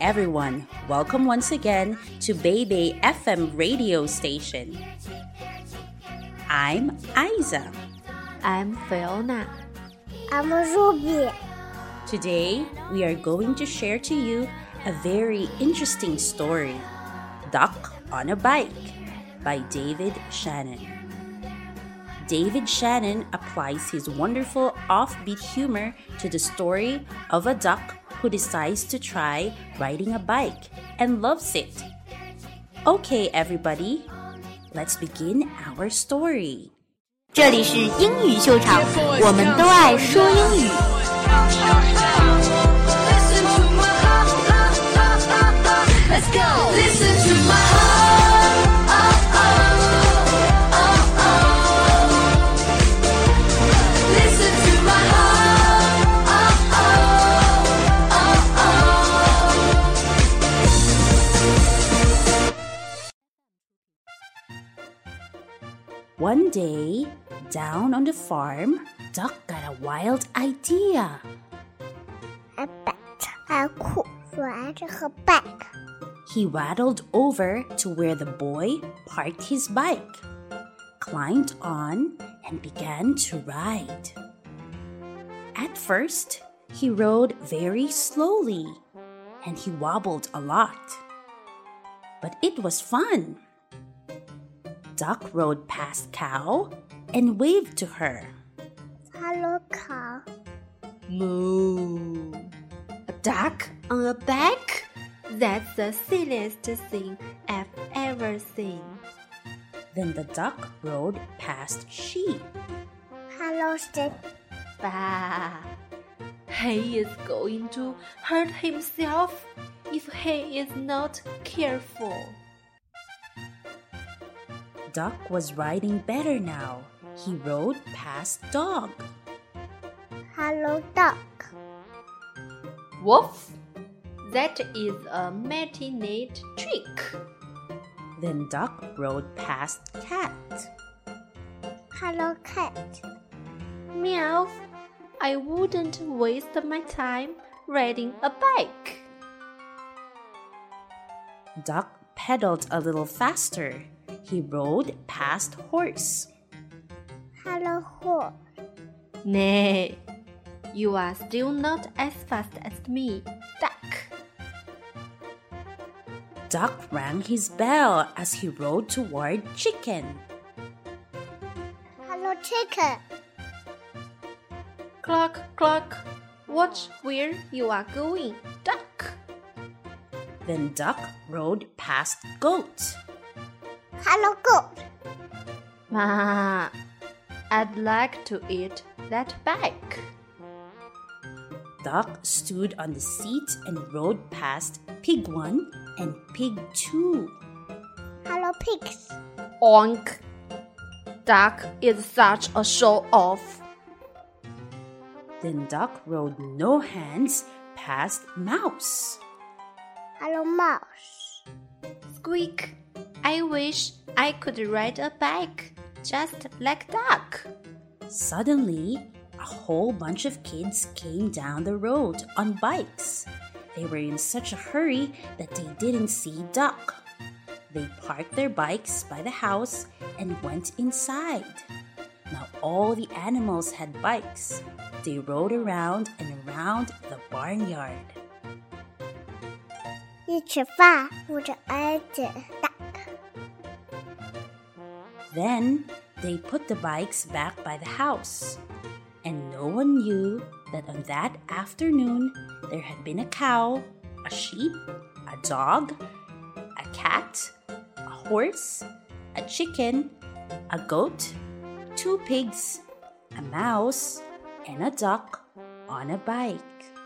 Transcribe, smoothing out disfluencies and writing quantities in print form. Everyone, welcome once again to Bebe FM radio station. I'm Isa. I'm Fiona. I'm Ruby. Today, we are going to share to you a very interesting story, Duck on a Bike by David Shannon. David Shannon applies his wonderful offbeat humor to the story of a duck who decides to try riding a bike and loves it. Okay, everybody, let's begin our story. 这里是英语秀场，我们都爱说英语。Let's go. Listen to my heart. Oh, oh, oh, oh. Listen to my heart.One day, down on the farm, Duck got a wild idea. I bet I could ride her bike. He waddled over to where the boy parked his bike, climbed on, and began to ride. At first, he rode very slowly, and he wobbled a lot. But it was fun.Duck rode past Cow and waved to her. Hello, Cow. Moo. A duck on a bike? That's the silliest thing I've ever seen. Then the duck rode past Sheep. Hello, Sheep. Bah. He is going to hurt himself if he is not careful.Duck was riding better now. He rode past Dog. Hello, Duck. Woof! That is a matinate trick. Then Duck rode past Cat. Hello, Cat. Meow! I wouldn't waste my time riding a bike. Duck pedaled a little faster.He rode past Horse. Hello, Horse. Nay, you are still not as fast as me, Duck. Duck rang his bell as he rode toward Chicken. Hello, Chicken. Cluck, cluck, watch where you are going, Duck. Then Duck rode past Goat.Hello, Goat. Ma, I'd like to eat that bike. Duck stood on the seat and rode past Pig 1 and Pig 2. Hello, Pigs. Oink. Duck is such a show-off. Then Duck rode No Hands past Mouse. Hello, Mouse. Squeak.I wish I could ride a bike just like Duck. Suddenly, a whole bunch of kids came down the road on bikes. They were in such a hurry that they didn't see Duck. They parked their bikes by the house and went inside. Now all the animals had bikes. They rode around and around the barnyard. 一起饭或者挨着打Then, they put the bikes back by the house. And no one knew that on that afternoon, there had been a cow, a sheep, a dog, a cat, a horse, a chicken, a goat, two pigs, a mouse, and a duck on a bike.